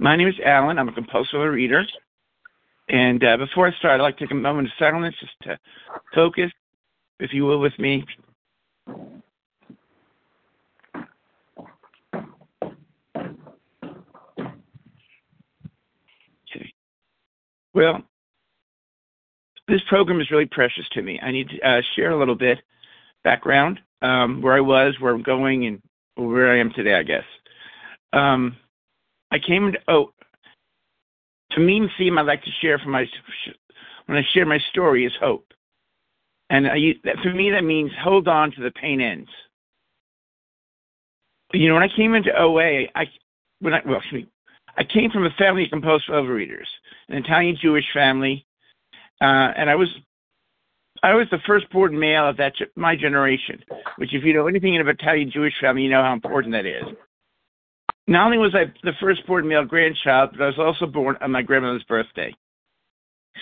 My name is Allen. I'm a compulsive reader. And before I start, I'd like to take a moment of silence just to focus, if you will, with me. Okay. Well, this program is really precious to me. I need to share a little bit background, where I was, where I'm going, and where I am today, I guess. I came to a main theme I like to share when I share my story is hope. And for me, that means hold on to the pain ends. You know, when I came into OA, I came from a family of compulsive overeaters, an Italian Jewish family, and I was the firstborn male of my generation, which if you know anything about Italian Jewish family, you know how important that is. Not only was I the firstborn male grandchild, but I was also born on my grandmother's birthday.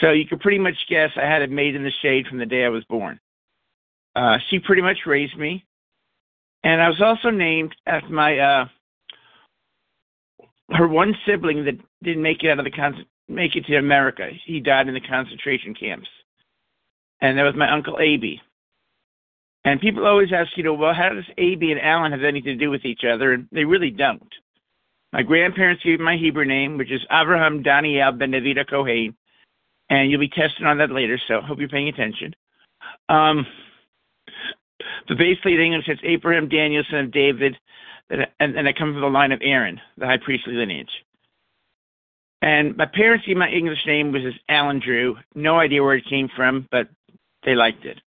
So you could pretty much guess I had it made in the shade from the day I was born. She pretty much raised me. And I was also named after her one sibling that didn't make it to America. He died in the concentration camps. And that was my Uncle A.B. And people always ask, you know, well, how does A.B. and Alan have anything to do with each other? And they really don't. My grandparents gave me my Hebrew name, which is Avraham Daniel Ben Davida Kohen, and you'll be tested on that later, so hope you're paying attention. But basically, in English, it's Abraham Daniel, son of David, and I come from the line of Aaron, the high priestly lineage. And my parents gave my English name, which is Alan Drew. No idea where it came from, but they liked it.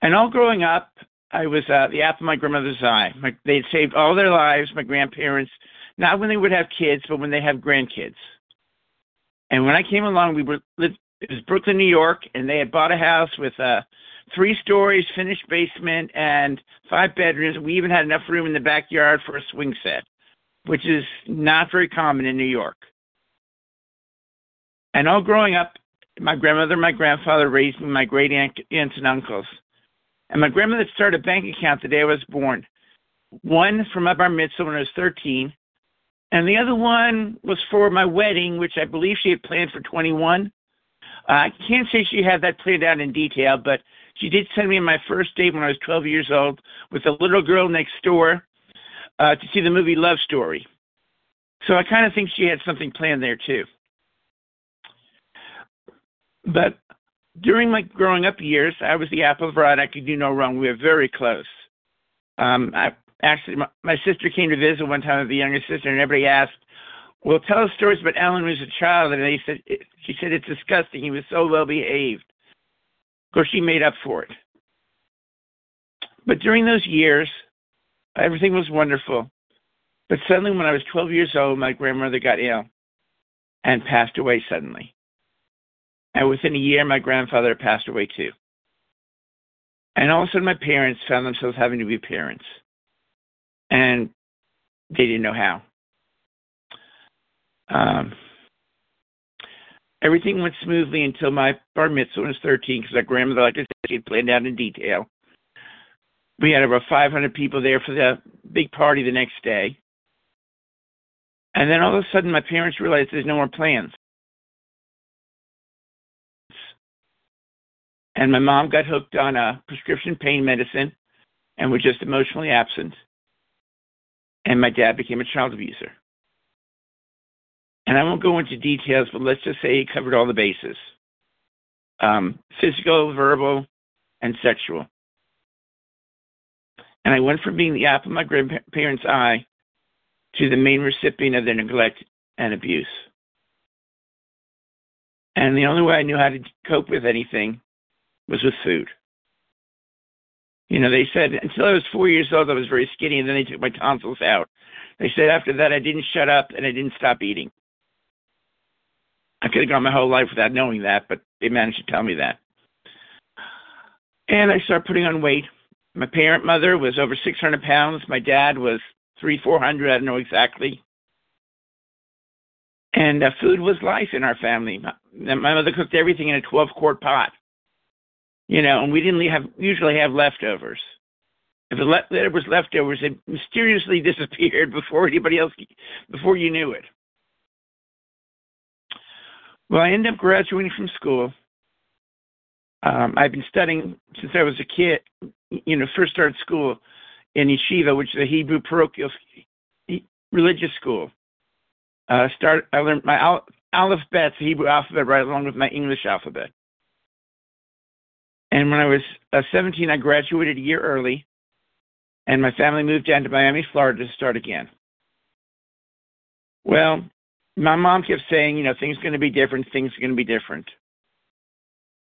And all growing up, I was the apple of my grandmother's eye. They had saved all their lives, my grandparents, not when they would have kids, but when they have grandkids. And when I came along, it was Brooklyn, New York, and they had bought a house with 3 stories, finished basement, and 5 bedrooms. We even had enough room in the backyard for a swing set, which is not very common in New York. And all growing up, my grandmother and my grandfather raised me, my great aunts and uncles. And my grandmother started a bank account the day I was born. One for my bar mitzvah when I was 13, and the other one was for my wedding, which I believe she had planned for 21. I can't say she had that planned out in detail, but she did send me on my first date when I was 12 years old with a little girl next door to see the movie Love Story. So I kind of think she had something planned there too. But during my growing up years, I was the apple of her eye. I could do no wrong. We were very close. My sister came to visit one time with the younger sister, and everybody asked, well, tell us stories about Alan when he was a child. And she said, it's disgusting. He was so well behaved. Of course, she made up for it. But during those years, everything was wonderful. But suddenly, when I was 12 years old, my grandmother got ill and passed away suddenly. And within a year, my grandfather passed away too. And all of a sudden, my parents found themselves having to be parents. And they didn't know how. Everything went smoothly until my bar mitzvah when I was 13, because my grandmother, like I said, she had planned out in detail. We had over 500 people there for the big party the next day. And then all of a sudden, my parents realized there's no more plans. And my mom got hooked on prescription pain medicine and was just emotionally absent. And my dad became a child abuser. And I won't go into details, but let's just say he covered all the bases. Physical, verbal, and sexual. And I went from being the apple of my grandparents' eye to the main recipient of their neglect and abuse. And the only way I knew how to cope with anything was with food. You know, they said, until I was 4 years old, I was very skinny, and then they took my tonsils out. They said after that, I didn't shut up, and I didn't stop eating. I could have gone my whole life without knowing that, but they managed to tell me that. And I started putting on weight. My mother was over 600 pounds. My dad was 300, 400, I don't know exactly. And food was life in our family. My mother cooked everything in a 12-quart pot. You know, and we didn't usually have leftovers. If it was leftovers, it mysteriously disappeared before anybody else, before you knew it. Well, I ended up graduating from school. I've been studying since I was a kid, you know, first started school in Yeshiva, which is a Hebrew parochial religious school. I learned my alphabet, the Hebrew alphabet, right along with my English alphabet. And when I was 17, I graduated a year early, and my family moved down to Miami, Florida to start again. Well, my mom kept saying, you know, things are going to be different, things are going to be different.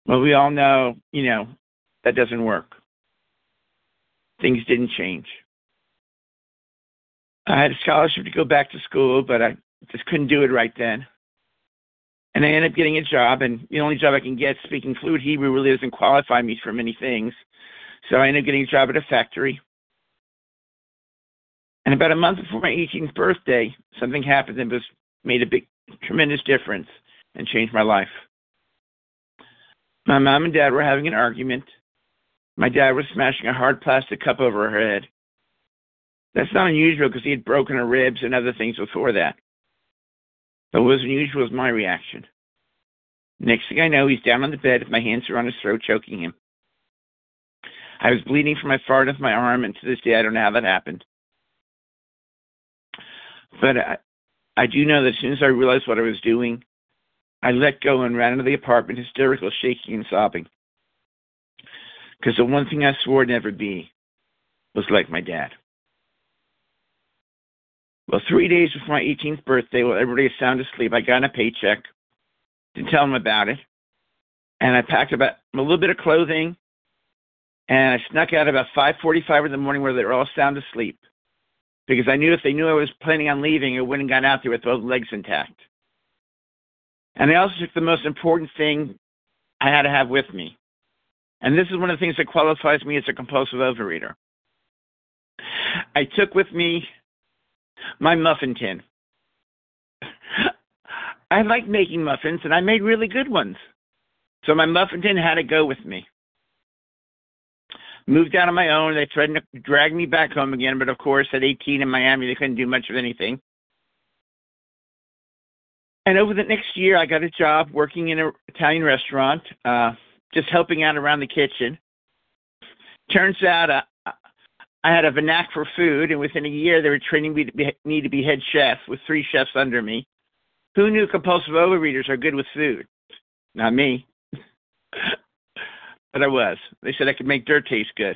Well, we all know, you know, that doesn't work. Things didn't change. I had a scholarship to go back to school, but I just couldn't do it right then. And I ended up getting a job, and the only job I can get speaking fluid Hebrew really doesn't qualify me for many things. So I ended up getting a job at a factory. And about a month before my 18th birthday, something happened that made a big, tremendous difference and changed my life. My mom and dad were having an argument. My dad was smashing a hard plastic cup over her head. That's not unusual because he had broken her ribs and other things before that. But what was unusual was my reaction. Next thing I know, he's down on the bed with my hands around his throat, choking him. I was bleeding from my fart off my arm, and to this day, I don't know how that happened. But I do know that as soon as I realized what I was doing, I let go and ran into the apartment, hysterical, shaking and sobbing. Because the one thing I swore never be was like my dad. Well, 3 days before my 18th birthday, while everybody was sound asleep, I got a paycheck, didn't tell them about it, and I packed about a little bit of clothing, and I snuck out about 5:45 in the morning where they were all sound asleep. Because I knew if they knew I was planning on leaving, I wouldn't have gone out there with both legs intact. And I also took the most important thing I had to have with me. And this is one of the things that qualifies me as a compulsive overeater. I took with me my muffin tin. I like making muffins, and I made really good ones. So my muffin tin had to go with me. Moved out on my own. They tried to drag me back home again, but of course at 18 in Miami, they couldn't do much of anything. And over the next year, I got a job working in an Italian restaurant, just helping out around the kitchen. Turns out I had a knack for food, and within a year, they were training me to be head chef with 3 chefs under me. Who knew compulsive overeaters are good with food? Not me. But I was. They said I could make dirt taste good.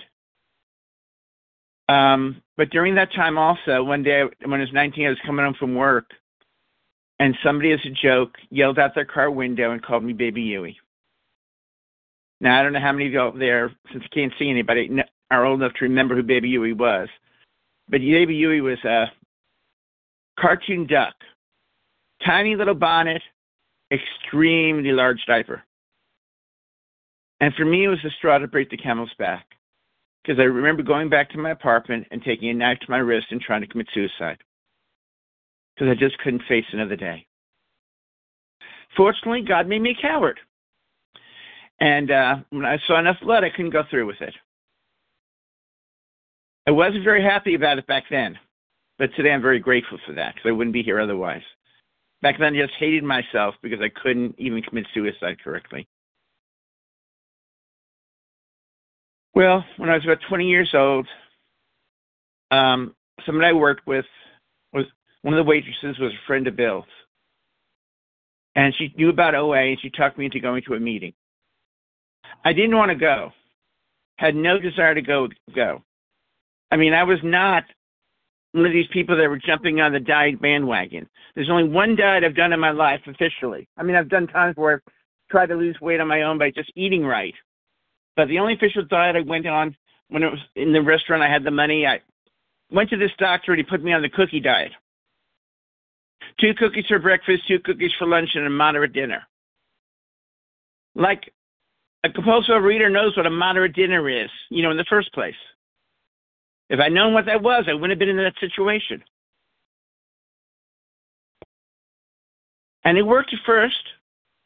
But during that time also, one day when I was 19, I was coming home from work, and somebody, as a joke, yelled out their car window and called me Baby Huey. Now, I don't know how many of y'all there, since I can't see anybody, are old enough to remember who Baby Huey was. But Baby Huey was a cartoon duck, tiny little bonnet, extremely large diaper. And for me, it was the straw to break the camel's back, because I remember going back to my apartment and taking a knife to my wrist and trying to commit suicide, because I just couldn't face another day. Fortunately, God made me a coward. And when I saw enough blood, I couldn't go through with it. I wasn't very happy about it back then, but today I'm very grateful for that, because I wouldn't be here otherwise. Back then, I just hated myself because I couldn't even commit suicide correctly. Well, when I was about 20 years old, someone I worked with, was one of the waitresses, was a friend of Bill's. And she knew about OA, and she talked me into going to a meeting. I didn't want to go, had no desire to go. I mean, I was not one of these people that were jumping on the diet bandwagon. There's only one diet I've done in my life officially. I mean, I've done times where I've tried to lose weight on my own by just eating right. But the only official diet I went on when it was in the restaurant, I had the money. I went to this doctor and he put me on the cookie diet. 2 cookies for breakfast, 2 cookies for lunch, and a moderate dinner. Like a compulsive reader knows what a moderate dinner is, you know, in the first place. If I'd known what that was, I wouldn't have been in that situation. And it worked at first.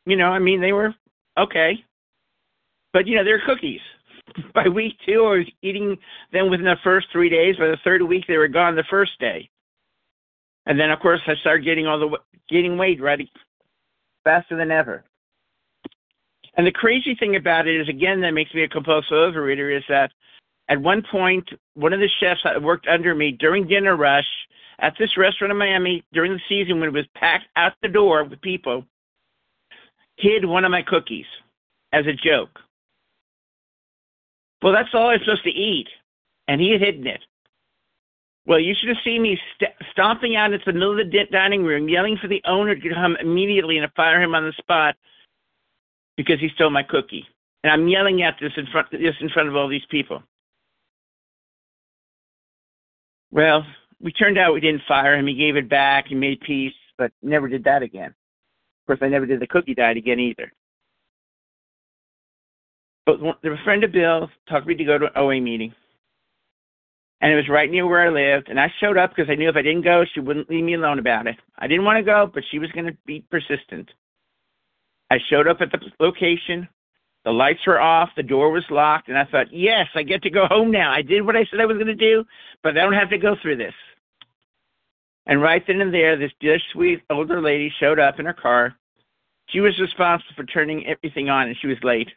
You know, I mean, they were okay. But, you know, they're cookies. by week two, I was eating them within the first 3 days. By the third week, they were gone the first day. And then, of course, I started getting weight right faster than ever. And the crazy thing about it is, again, that makes me a compulsive overeater, is that at one point, one of the chefs that worked under me during dinner rush at this restaurant in Miami during the season when it was packed out the door with people, hid one of my cookies as a joke. Well, that's all I'm supposed to eat, and he had hidden it. Well, you should have seen me stomping out into the middle of the dining room, yelling for the owner to come immediately and fire him on the spot because he stole my cookie. And I'm yelling at this in front of all these people. Well, we turned out we didn't fire him. He gave it back. He made peace, but never did that again. Of course, I never did the cookie diet again either. But a friend of Bill's talked me to go to an OA meeting. And it was right near where I lived. And I showed up because I knew if I didn't go, she wouldn't leave me alone about it. I didn't want to go, but she was going to be persistent. I showed up at the location. The lights were off. The door was locked. And I thought, yes, I get to go home now. I did what I said I was going to do, but I don't have to go through this. And right then and there, this dear, sweet older lady showed up in her car. She was responsible for turning everything on, and she was late.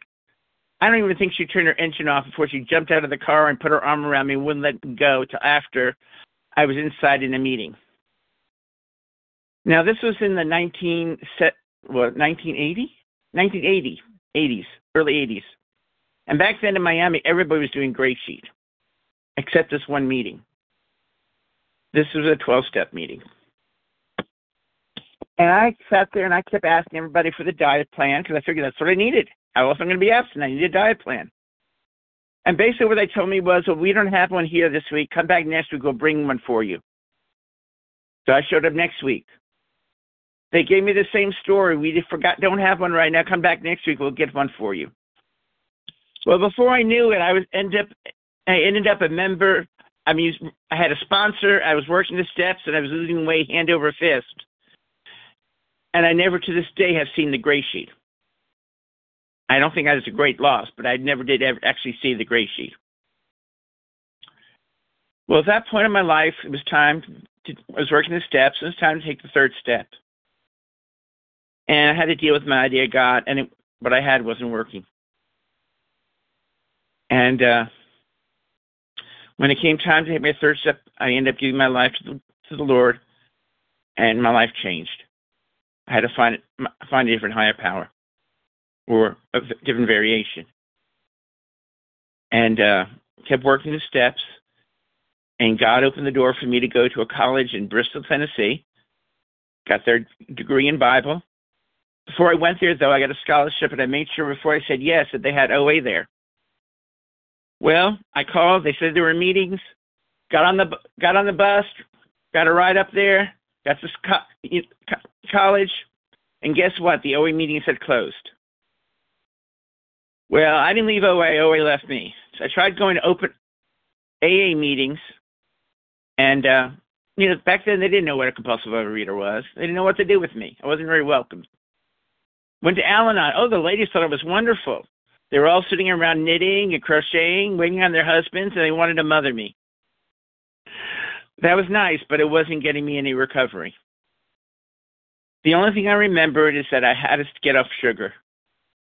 I don't even think she turned her engine off before she jumped out of the car and put her arm around me and wouldn't let me go till after I was inside in a meeting. Now, this was in the 1980s, early 80s. And back then in Miami, everybody was doing Grape Sheet, except this one meeting. This was a 12-step meeting. And I sat there and I kept asking everybody for the diet plan because I figured that's what I needed. How else am I going to be absent? I need a diet plan. And basically what they told me was, well, we don't have one here this week. Come back next week. We'll bring one for you. So I showed up next week. They gave me the same story. We forgot, don't have one right now. Come back next week. We'll get one for you. Well, before I knew it, I ended up a member. I had a sponsor. I was working the steps, and I was losing weight hand over fist. And I never to this day have seen the Gray Sheet. I don't think I was a great loss, but I never did ever actually see the Gray Sheet. Well, at that point in my life, it was time. I was working the steps, and it was time to take the third step. And I had to deal with my idea of God, and what I had wasn't working. And when it came time to take my third step, I ended up giving my life to the Lord, and my life changed. I had to find a different higher power, or a different variation. And kept working the steps, and God opened the door for me to go to a college in Bristol, Tennessee. Got their degree in Bible. Before I went there, though, I got a scholarship, and I made sure before I said yes that they had OA there. Well, I called. They said there were meetings. Got on the bus, got a ride up there, got to college, and guess what? The OA meetings had closed. Well, I didn't leave OA. OA left me. So I tried going to open AA meetings, and back then they didn't know what a compulsive overeater was. They didn't know what to do with me. I wasn't very welcome. Went to Al-Anon. Oh, the ladies thought it was wonderful. They were all sitting around knitting and crocheting, waiting on their husbands, and they wanted to mother me. That was nice, but it wasn't getting me any recovery. The only thing I remembered is that I had to get off sugar.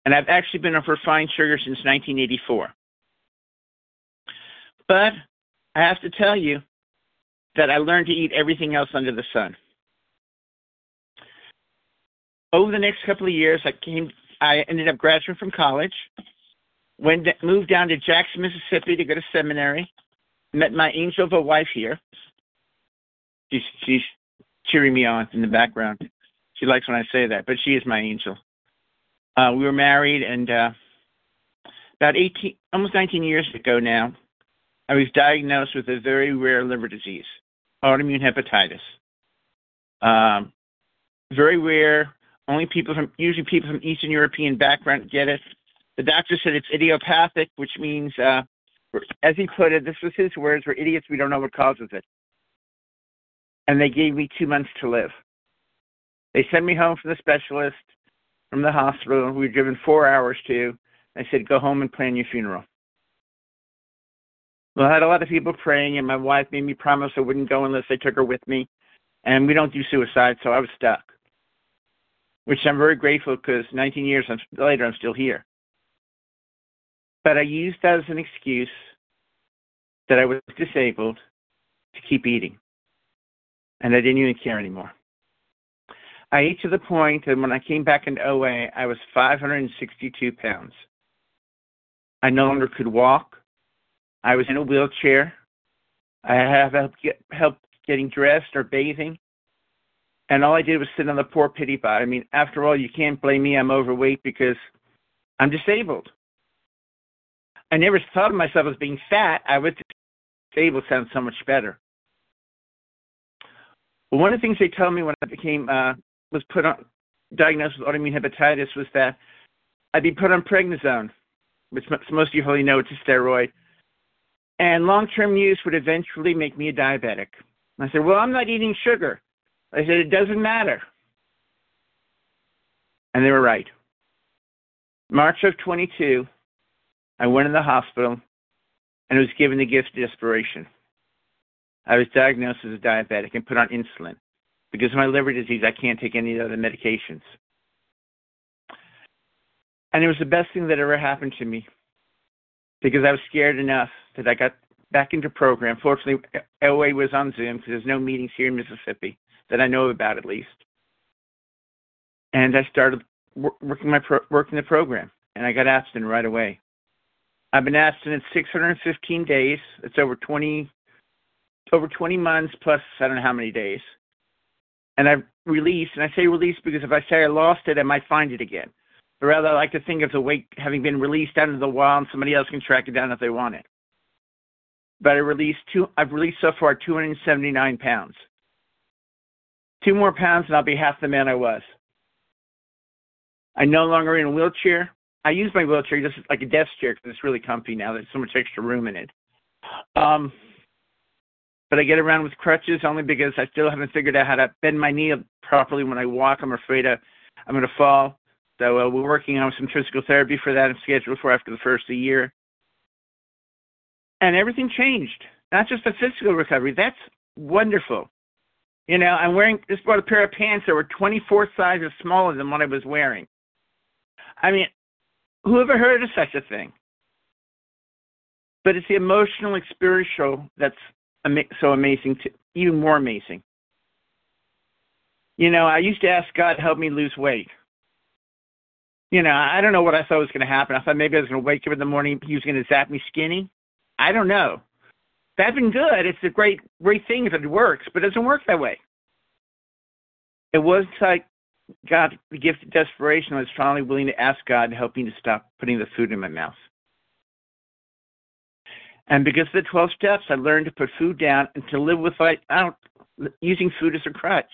And I've actually been off refined sugar since 1984. But I have to tell you that I learned to eat everything else under the sun. Over the next couple of years, I ended up graduating from college, moved down to Jackson, Mississippi to go to seminary, met my angel of a wife here. She's cheering me on in the background. She likes when I say that, but she is my angel. We were married, and about 18, almost 19 years ago now, I was diagnosed with a very rare liver disease, autoimmune hepatitis. Very rare. Only usually people from Eastern European background get it. The doctor said it's idiopathic, which means, as he put it, this was his words, we're idiots, we don't know what causes it. And they gave me 2 months to live. They sent me home from the specialist, from the hospital. We were driven 4 hours to. I said, go home and plan your funeral. Well, I had a lot of people praying, and my wife made me promise I wouldn't go unless I took her with me. And we don't do suicide, so I was stuck, which I'm very grateful because 19 years later, I'm still here. But I used that as an excuse that I was disabled to keep eating, and I didn't even care anymore. I ate to the point that when I came back into OA, I was 562 pounds. I no longer could walk. I was in a wheelchair. I had help getting dressed or bathing. And all I did was sit on the poor pity pot. I mean, after all, you can't blame me. I'm overweight because I'm disabled. I never thought of myself as being fat. I was disabled. Sounds so much better. Well, one of the things they told me when I became diagnosed with autoimmune hepatitis was that I'd be put on prednisone, which most of you probably know it's a steroid. And long-term use would eventually make me a diabetic. And I said, well, I'm not eating sugar. I said, it doesn't matter. And they were right. March of 22, I went in the hospital and was given the gift of desperation. I was diagnosed as a diabetic and put on insulin. Because of my liver disease, I can't take any other medications. And it was the best thing that ever happened to me. Because I was scared enough that I got back into program. Fortunately, OA was on Zoom because there's no meetings here in Mississippi that I know about, at least. And I started working the program, and I got abstinent right away. I've been abstinent 615 days. It's over 20 months plus I don't know how many days. And I've released, and I say released because if I say I lost it, I might find it again. But rather, I like to think of the weight having been released out into the wild, and somebody else can track it down if they want it. But I've released so far 279 pounds. 2 more pounds, and I'll be half the man I was. I'm no longer in a wheelchair. I use my wheelchair just like a desk chair because it's really comfy now. There's so much extra room in it. But I get around with crutches only because I still haven't figured out how to bend my knee properly when I walk. I'm afraid I'm going to fall. So we're working on some physical therapy for that. I'm scheduled for after the first of the year. And everything changed, not just the physical recovery. That's wonderful. You know, I'm just bought a pair of pants that were 24 sizes smaller than what I was wearing. I mean, who ever heard of such a thing? But it's the emotional and spiritual that's so amazing, even more amazing. You know, I used to ask God, help me lose weight. You know, I don't know what I thought was going to happen. I thought maybe I was going to wake up in the morning, he was going to zap me skinny. I don't know. That's been good. It's a great thing if it works, but it doesn't work that way. It wasn't like God, the gift of desperation, I was finally willing to ask God to help me to stop putting the food in my mouth. And because of the 12 steps, I learned to put food down and to live without using food as a crutch.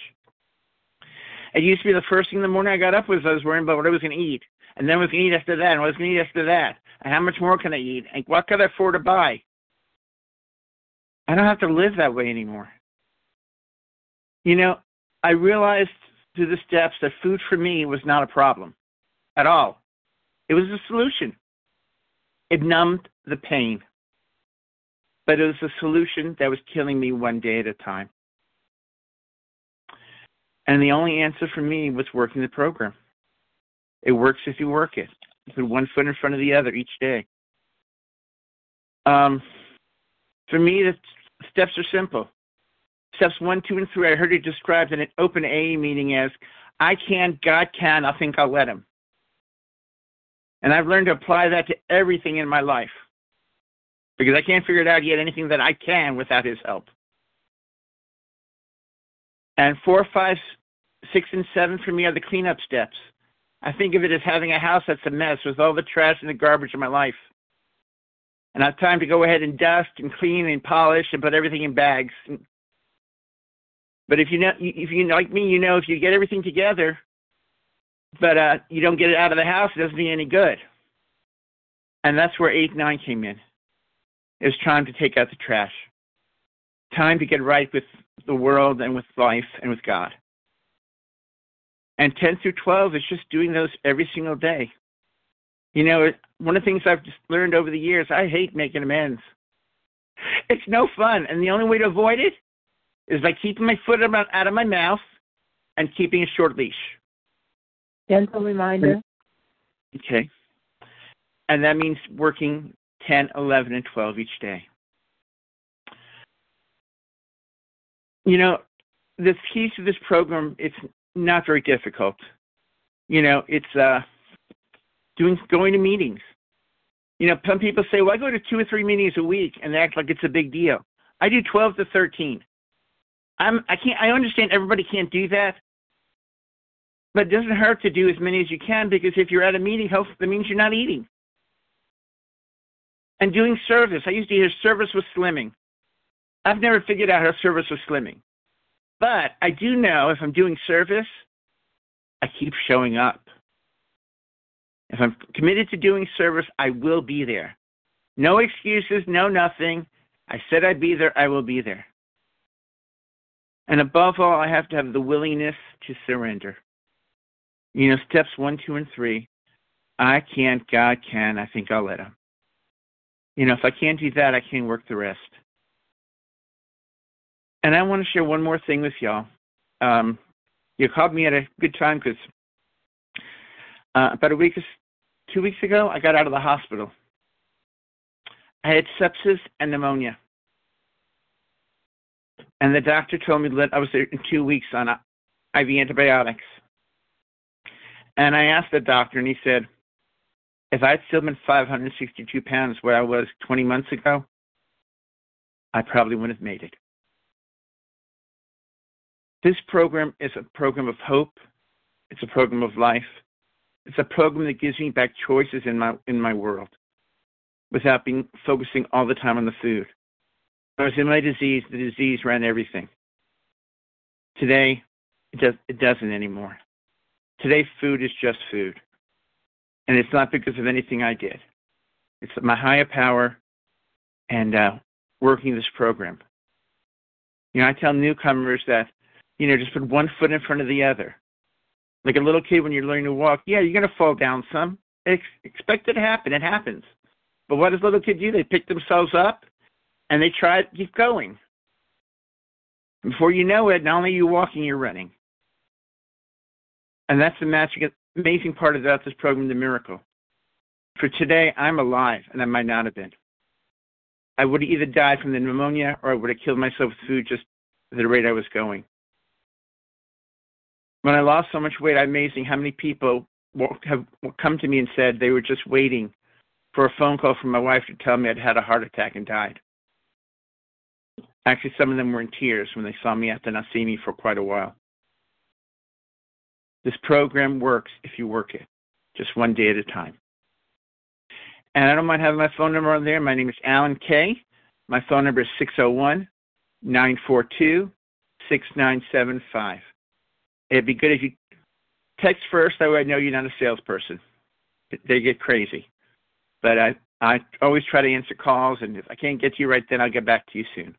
It used to be the first thing in the morning I got up was I was worrying about what I was going to eat. And then I was going to eat after that, and what I was going to eat after that. And how much more can I eat? And what could I afford to buy? I don't have to live that way anymore. You know, I realized through the steps that food for me was not a problem at all. It was a solution. It numbed the pain. But it was a solution that was killing me one day at a time. And the only answer for me was working the program. It works if you work it. You put one foot in front of the other each day. For me, the steps are simple. Steps 1, 2, and 3, I heard it described in an open AA meeting as, I can, God can, I think I'll let him. And I've learned to apply that to everything in my life. Because I can't figure it out yet, anything that I can without his help. And 4, 5, 6, and 7 for me are the cleanup steps. I think of it as having a house that's a mess with all the trash and the garbage of my life. And I have time to go ahead and dust and clean and polish and put everything in bags. But if you like me, you know if you get everything together, but you don't get it out of the house, it doesn't do you any good. And that's where 8, 9 came in. It was time to take out the trash. Time to get right with the world and with life and with God. And 10 through 12 is just doing those every single day. You know, one of the things I've just learned over the years, I hate making amends. It's no fun. And the only way to avoid it is by keeping my foot out of my mouth and keeping a short leash. Gentle reminder. Okay. And that means working 10, 11, and 12 each day. You know, the piece of this program, it's not very difficult. You know, it's going to meetings. You know, some people say, well, I go to 2 or 3 meetings a week, and they act like it's a big deal. I do 12 to 13. I understand everybody can't do that, but it doesn't hurt to do as many as you can, because if you're at a meeting, that means you're not eating. And doing service. I used to hear service was slimming. I've never figured out how service was slimming. But I do know if I'm doing service, I keep showing up. If I'm committed to doing service, I will be there. No excuses, no nothing. I said I'd be there, I will be there. And above all, I have to have the willingness to surrender. You know, steps 1, 2, and 3. I can't, God can, I think I'll let him. You know, if I can't do that, I can't work the rest. And I want to share one more thing with y'all. You called me at a good time because about 2 weeks ago, I got out of the hospital. I had sepsis and pneumonia. And the doctor told me that I was there in 2 weeks on IV antibiotics. And I asked the doctor, and he said, if I had still been 562 pounds where I was 20 months ago, I probably wouldn't have made it. This program is a program of hope. It's a program of life. It's a program that gives me back choices in my world without focusing all the time on the food. When I was in my disease, the disease ran everything. Today, it doesn't anymore. Today, food is just food. And it's not because of anything I did. It's my higher power and working this program. You know, I tell newcomers that, you know, just put one foot in front of the other. Like a little kid when you're learning to walk, yeah, you're going to fall down some. Expect it to happen. It happens. But what does a little kid do? They pick themselves up, and they try to keep going. Before you know it, not only are you walking, you're running. And that's the magic, amazing part about this program, the miracle. For today, I'm alive, and I might not have been. I would have either died from the pneumonia, or I would have killed myself with food just at the rate I was going. When I lost so much weight, I'm amazing how many people have come to me and said they were just waiting for a phone call from my wife to tell me I'd had a heart attack and died. Actually, some of them were in tears when they saw me after not seeing me for quite a while. This program works if you work it, just one day at a time. And I don't mind having my phone number on there. My name is Allen K. My phone number is 601-942-6975. It'd be good if you text first, that way I know you're not a salesperson. They get crazy. But I always try to answer calls, and if I can't get to you right then, I'll get back to you soon.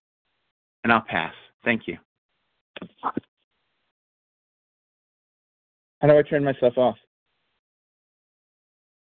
And I'll pass. Thank you. How do I turn myself off?